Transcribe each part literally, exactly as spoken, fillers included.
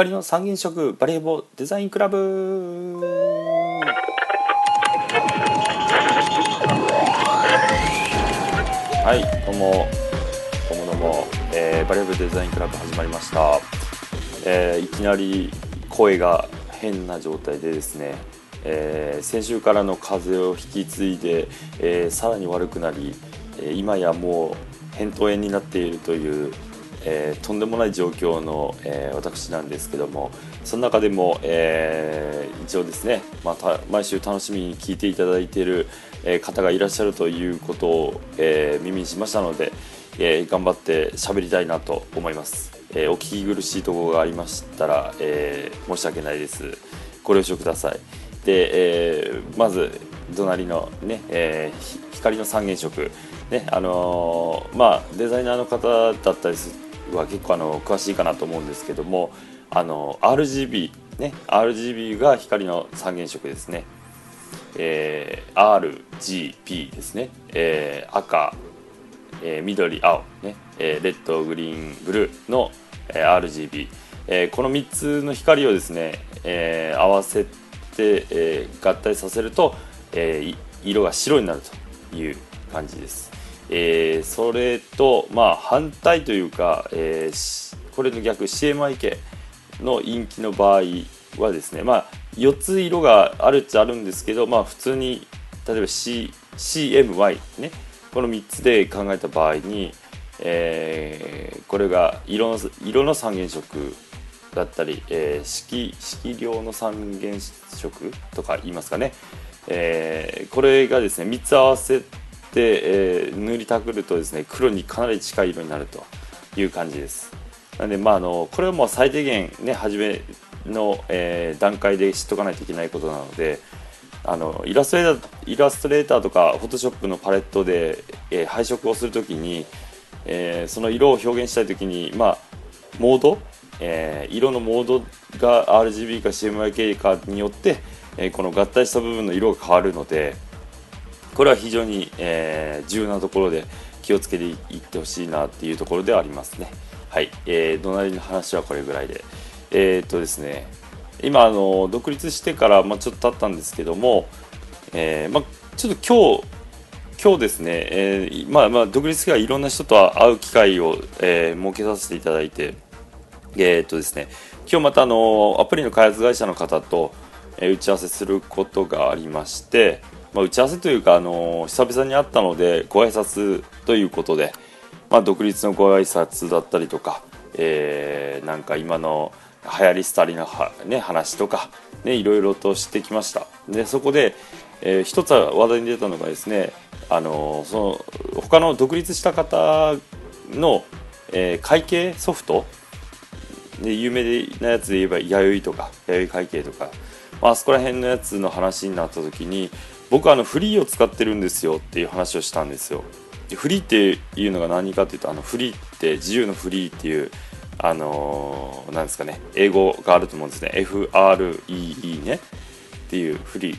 光の三原色バレーボーデザインクラブ。はい、どうもどうもどうも、えー、バレーボーデザインクラブ始まりました、えー、いきなり声が変な状態でですね、えー、先週からの風邪を引き継いで、えー、さらに悪くなり、えー、今やもう扁桃炎になっているというえー、とんでもない状況の、えー、私なんですけども、その中でも、えー、一応ですね、また毎週楽しみに聞いていただいている、えー、方がいらっしゃるということを、えー、耳にしましたので、えー、頑張って喋りたいなと思います、えー、お聞き苦しいところがありましたら、えー、申し訳ないです。ご了承ください。で、えー、まず隣のね、えー、光の三原色、ね、あのー、まあデザイナーの方だったりするは結構あの詳しいかなと思うんですけども、あの アールジービー ね、 アールジービー が光の三原色ですね、えー、アールジービー ですね、えー、赤、えー、緑、青ね、えー、レッド、グリーン、ブルーの、えー、アールジービー、えー、このみっつの光をですね、えー、合わせて、えー、合体させると、えー、色が白になるという感じです。えー、それと、まあ、反対というか、えー、これの逆 シーエムワイケー のインキの場合はですね、まあ、よっつ色があるっちゃあるんですけど、まあ、普通に例えば、C、シーエムワイ ね、このみっつで考えた場合に、えー、これが色の、色の三原色だったり、えー、色、色量の三原色とか言いますかね、えー、これがですねみっつ合わせてで、えー、塗りたくるとですね黒にかなり近い色になるという感じです。なので、まあ、あのこれはもう最低限ね、初めの、えー、段階で知っとかないといけないことなので、あのイラストレーター、イラストレーターとかフォトショップのパレットで、えー、配色をするときに、えー、その色を表現したいときに、まあ、モード、えー、色のモードが アールジービー か シーエムワイケー かによって、えー、この合体した部分の色が変わるので、これは非常に、えー、重要なところで気をつけていってほしいなっていうところではありますね。はい、えー、隣の話はこれぐらいで、えー、っとですね、今あの独立してから、まあ、ちょっと経ったんですけども、えーまあ、ちょっと今日今日ですね、えー、まあまあ独立してからいろんな人と会う機会を、えー、設けさせていただいて、えー、っとですね、今日またあのアプリの開発会社の方と、えー、打ち合わせすることがありまして。まあ、打ち合わせというか、あのー、久々に会ったのでご挨拶ということで、まあ、独立のご挨拶だったりとか、えー、なんか今の流行り廃りのは、ね、話とか、ね、いろいろとしてきました。でそこで、えー、一つ話題に出たのがですね、あのー、その他の独立した方の、えー、会計ソフトで有名なやつで言えば弥生とか弥生会計とか、まあそこら辺のやつの話になった時に、僕はあのフリーを使ってるんですよっていう話をしたんですよ。でフリーっていうのが何かというと、あのフリーって自由のフリーっていう、あのー、なんですかね、英語があると思うんですね。 エフアールイーイー ねっていうフリ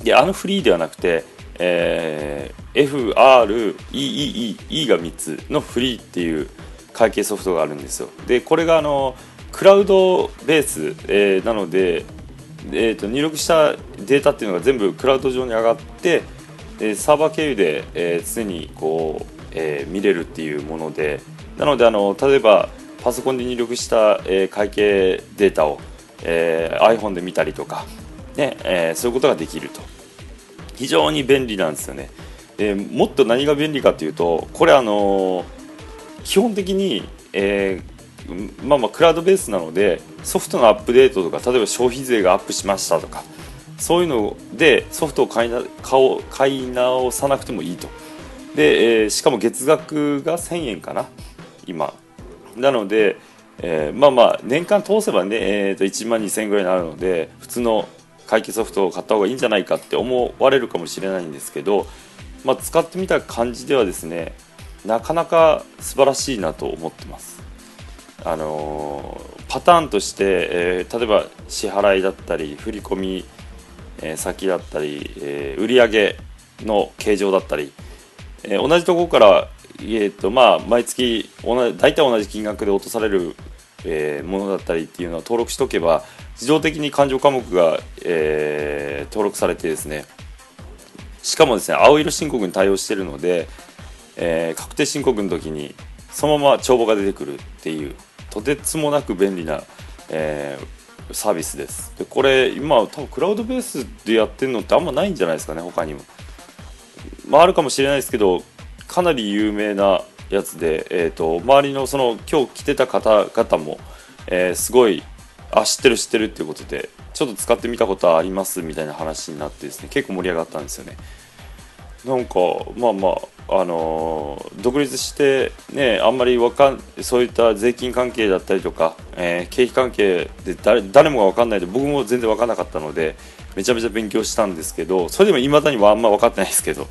ーで、あのフリーではなくて、えー、エフアールイーイーイー がみっつのフリーっていう会計ソフトがあるんですよ。でこれがあのクラウドベース、えー、なのでえー、と入力したデータっていうのが全部クラウド上に上がって、えー、サーバー経由で、えー、常にこう、えー、見れるっていうもので、なのであの例えばパソコンで入力した、えー、会計データを、えー、iPhone で見たりとか、ねえー、そういうことができると非常に便利なんですよね。えー、もっと何が便利かというと、これあのー、基本的に、えーまあ、まあクラウドベースなのでソフトのアップデートとか、例えば消費税がアップしましたとか、そういうのでソフトを買いな、買い直さなくてもいいと。で、えー、しかも月額がせんえんかな今なので、えー、まあまあ年間通せばね、えー、といちまんにせんえんぐらいになるので、普通の会計ソフトを買った方がいいんじゃないかって思われるかもしれないんですけど、まあ、使ってみた感じではですね、なかなか素晴らしいなと思ってます。あのー、パターンとして、えー、例えば支払いだったり振込、えー、先だったり、えー、売上の計上だったり、えー、同じところから、えーとまあ、毎月同じ大体同じ金額で落とされるえー、ものだったりっていうのを登録しておけば、自動的に勘定科目が、えー、登録されてですね、しかもですね、青色申告に対応しているので、えー、確定申告の時にそのまま帳簿が出てくるっていう、とてつもなく便利な、えー、サービスです。でこれ今多分クラウドベースでやってるのってあんまないんじゃないですかね、他にも。まあ、あるかもしれないですけど、かなり有名なやつで、えー、と周りのその今日来てた方々も、えー、すごい、あ、知ってる知ってるっていうことで、ちょっと使ってみたことありますみたいな話になってですね、結構盛り上がったんですよね。なんかまあまあ、あのー、独立してね、あんまりわかんそういった税金関係だったりとか、えー、経費関係で 誰, 誰もが分かんないで、僕も全然分かんなかったのでめちゃめちゃ勉強したんですけど、それでもいまだにはあんま分かってないですけど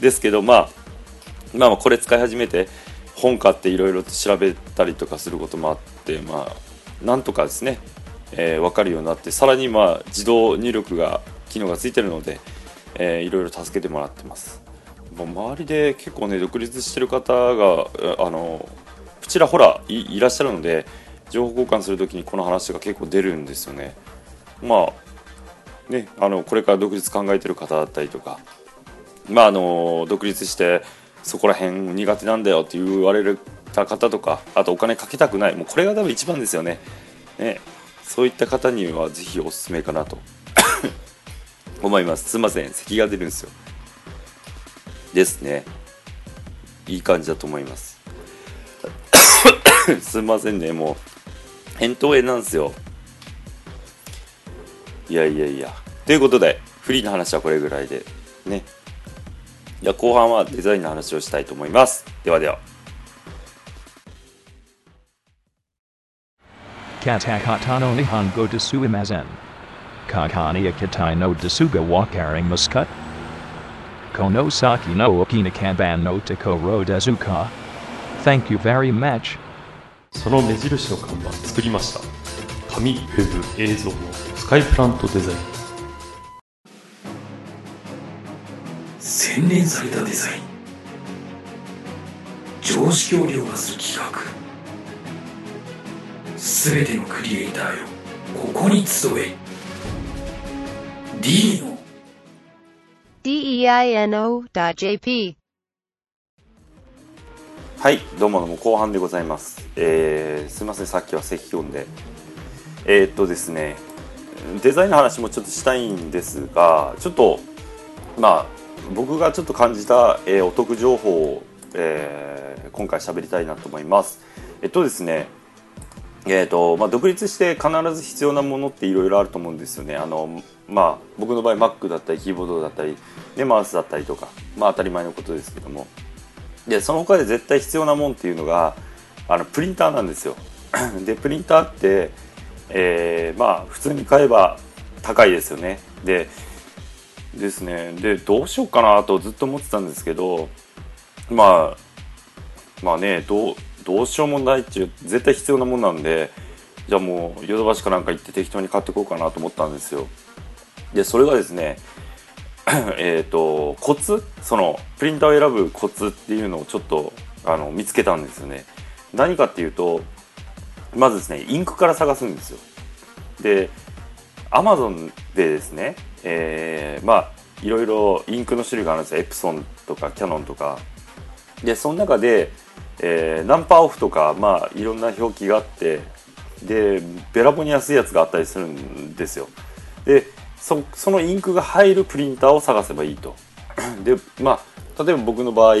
ですけど、まあまあ、これ使い始めて本買っていろいろと調べたりとかすることもあって、まあ、なんとかですね、えー、分かるようになって、さらにまあ自動入力が機能がついてるので、えー、いろいろ助けてもらってます。もう周りで結構ね、独立してる方があのちらほら い, いらっしゃるので、情報交換するときにこの話が結構出るんですよね。まあね、あのこれから独立考えてる方だったりとか、まあ、あの独立してそこら辺苦手なんだよって言われた方とか、あとお金かけたくない、もうこれが多分一番ですよね。ね、そういった方にはぜひおすすめかなと思います。すいません、咳が出るんですよ。ですね、いい感じだと思いますすいませんね、もう返答炎なんですよ。いやいやいや、ということでフリーの話はこれぐらいでね。じゃあ後半はデザインの話をしたいと思います。ではでは。カタカタの日本語ですいません。カカニアカタイのですがわかりますか？この先の沖縄カバンのところですか？ Thank you very much。 その目印の看板作りました。紙、ウェブ、映像のスカイプラントデザイン。洗練されたデザイン、常識を凌駕する企画、すべてのクリエイターよ、ここに集え。 D の ディーイーアイエヌオー.jp。 はい、どうもどうも、後半でございます。えー、すいません、さっきは咳き込んで、えー、っとですねデザインの話もちょっとしたいんですが、ちょっとまあ僕がちょっと感じた、えー、お得情報を、えー、今回喋りたいなと思います。えっとですね、えーとまあ、独立して必ず必要なものっていろいろあると思うんですよね。あの、まあ、僕の場合 Mac だったりキーボードだったり、ね、マウスだったりとか、まあ、当たり前のことですけども、でその他で絶対必要なもんっていうのがあのプリンターなんですよでプリンターって、えーまあ、普通に買えば高いですよね。でですね、でどうしようかなとずっと思ってたんですけど、まあまあね、どう、どうしようもないっていう、絶対必要なもんなんで、じゃあもうヨドバシかなんか行って適当に買ってこうかなと思ったんですよ。でそれがですねえっとコツ、そのプリンターを選ぶコツっていうのをちょっとあの見つけたんですよね。何かっていうと、まずですね、インクから探すんですよ。でアマゾンでですね、えー、まあいろいろインクの種類があるんですよ。エプソンとかキャノンとかで、その中で、えー、何パーオフとか、まあいろんな表記があって、でべらぼに安いやつがあったりするんですよ。で そ, そのインクが入るプリンターを探せばいいとでまあ例えば僕の場合え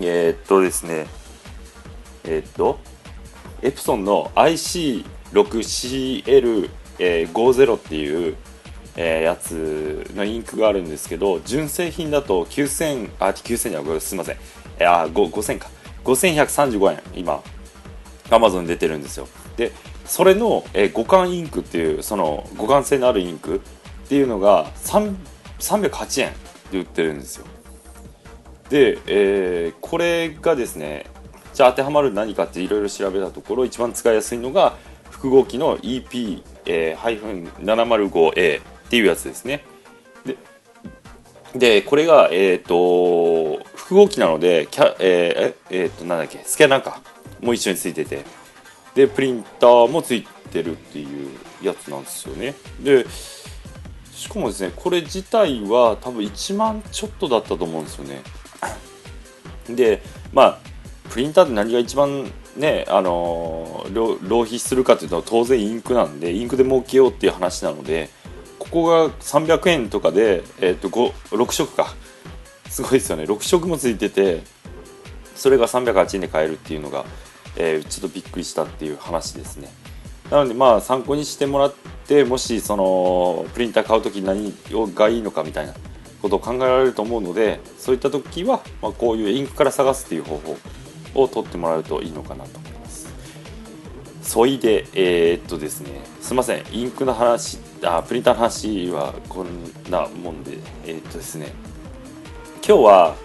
ー、っとですねえー、っとエプソンの アイシーろくシーエルごじゅう っていうえー、やつのインクがあるんですけど、純正品だときゅうせん、あ、きゅうせんじゃ、すいません、えー、あごせんか、ごせんひゃくさんじゅうごえん今 Amazon に出てるんですよ。でそれの、えー、互換インクっていう、その互換性のあるインクっていうのがさんびゃくはちえんで売ってるんですよ。で、えー、これがですね、じゃあ当てはまる何かっていろいろ調べたところ、一番使いやすいのが複合機の イーピーななまるごエーっていうやつですね。で、でこれが、えー、と複合機なのでキャ、えーえー、となんだっけスキャナーかも一緒についてて、でプリンターもついてるっていうやつなんですよね。でしかもですね、これ自体は多分いちまんちょっとだったと思うんですよね。でまあプリンターって何が一番ね、あの浪費するかというと当然インクなんで、インクで儲けようっていう話なので、ここがさんびゃくえんとかで、えー、とご ろく色か、すごいですよね。ろく色もついてて、それがさんびゃくはちえんで買えるっていうのが、えー、ちょっとびっくりしたっていう話ですね。なのでまあ参考にしてもらって、もしそのプリンター買う時何がいいのかみたいなことを考えられると思うので、そういった時は、まあ、こういうインクから探すっていう方法を取ってもらうといいのかなと思います。そいでえー、っとですね、すいません、インクの話、あプリンターの話はこんなもんで、えー、っとですね、今日は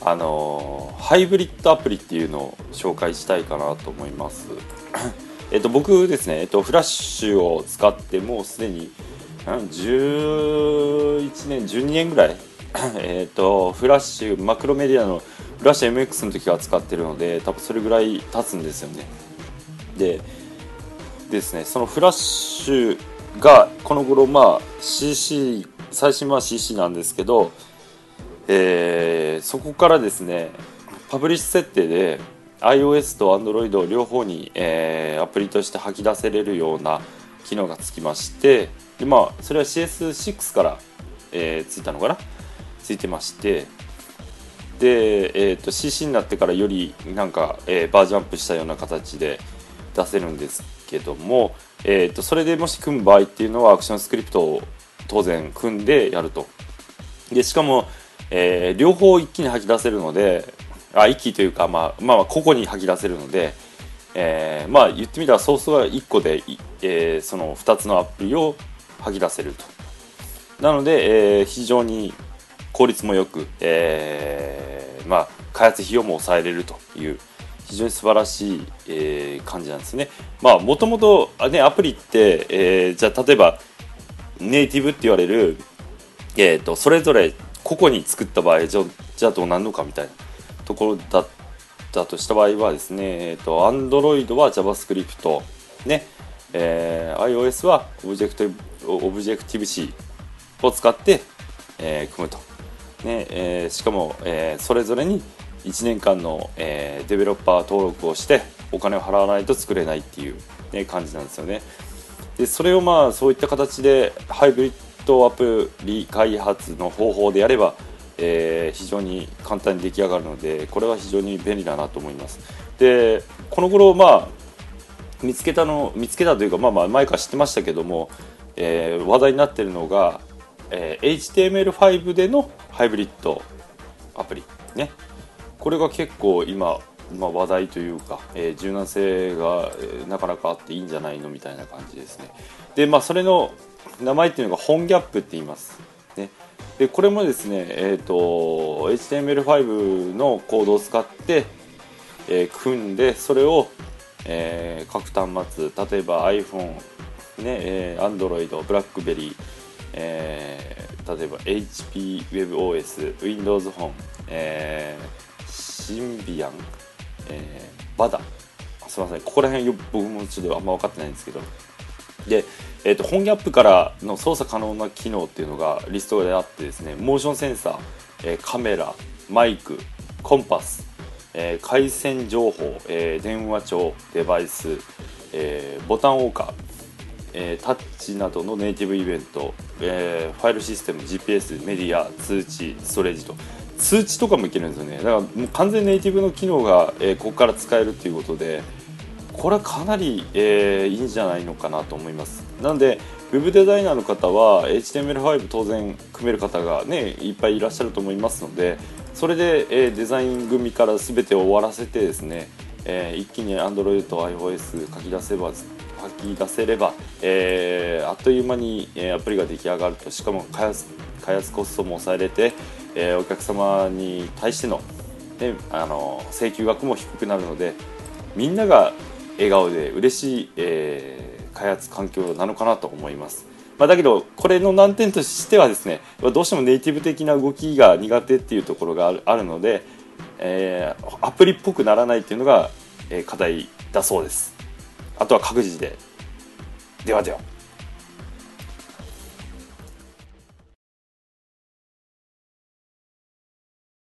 あのー、ハイブリッドアプリっていうのを紹介したいかなと思います。えっと僕ですね、えっとフラッシュを使ってもうすでにじゅういちねんじゅうにねんぐらいえっとフラッシュマクロメディアのフラッシュ エムエックス の時から使ってるので、多分それぐらい経つんですよね。でですね、そのフラッシュがこの頃まあ シーシー 最新は シーシー なんですけど、えー、そこからですねパブリッシュ設定で iOS と Android 両方に、えー、アプリとして吐き出せれるような機能がつきまして、で、まあ、それは シーエスシックス から、えー、ついたのかな、ついてまして、で、えー、と シーシー になってからよりなんか、えー、バージョンアップしたような形で出せるんですけども、えー、とそれでもし組む場合っていうのはアクションスクリプトを当然組んでやると。でしかもえー、両方一気に吐き出せるので、あ一気というか、まあ、まあ個々に吐き出せるので、えー、まあ言ってみたらソースはいっこで、えー、そのふたつのアプリを吐き出せると。なので、えー、非常に効率もよく、えーまあ、開発費用も抑えれるという非常に素晴らしい、えー、感じなんですね。まあもともとアプリって、えー、じゃあ例えばネイティブって言われる、えー、とそれぞれ個々に作った場合、じゃあどうなるのかみたいなところだったとした場合はですね、えっと、Android は JavaScript、ねえー、iOS は Objective-C を使って、えー、組むと、ねえー、しかも、えー、それぞれにいちねんかんの、えー、デベロッパー登録をしてお金を払わないと作れないっていう、ね、感じなんですよね。でそれをまあそういった形でハイブリッドアプリ開発の方法でやれば、えー、非常に簡単に出来上がるので、これは非常に便利だなと思います。でこの頃、まあ、見つけたの見つけたというか、まあ、まあ前から知ってましたけども、えー、話題になっているのが、えー、エイチティーエムエルファイブ でのハイブリッドアプリ、ね、これが結構今、まあ、話題というか、えー、柔軟性がなかなかあっていいんじゃないのみたいな感じですね。で、まあ、それの名前っていうのが本ギャップって言います、ね、でこれもですね、えー、と エイチティーエムエルファイブ のコードを使って、えー、組んで、それを、えー、各端末、例えば iPhone、ね、Android、Blackberry、えー、例えば エイチピー、WebOS、Windows フォン、えー、Symbian、えー、Bada、すみません、ここら辺僕もちょっとあんま分かってないんですけど、でえー、と本ギャップからの操作可能な機能っていうのがリストであってですね、モーションセンサー、えー、カメラ、マイク、コンパス、えー、回線情報、えー、電話帳、デバイス、えー、ボタンオーカー、えー、タッチなどのネイティブイベント、えー、ファイルシステム、ジーピーエス、メディア、通知、ストレージと、通知とかもいけるんですよね。だからもう完全ネイティブの機能が、えー、ここから使えるということで、これはかなり、えー、いいんじゃないのかなと思います。なので Web デザイナーの方は エイチティーエムエルファイブ 当然組める方がねいっぱいいらっしゃると思いますので、それで、えー、デザイン組から全てを終わらせてですね、えー、一気に Android と iOS 書き出せば書き出せれば、えー、あっという間に、えー、アプリが出来上がると。しかも開発、開発コストも抑えれて、えー、お客様に対しての、ね、あの請求額も低くなるので、みんなが笑顔で嬉しい、えー、開発環境なのかなと思います。まあ、だけどこれの難点としてはですね、どうしてもネイティブ的な動きが苦手っていうところがあるので、えー、アプリっぽくならないっていうのが、課題だそうです。あとは各自でではでは。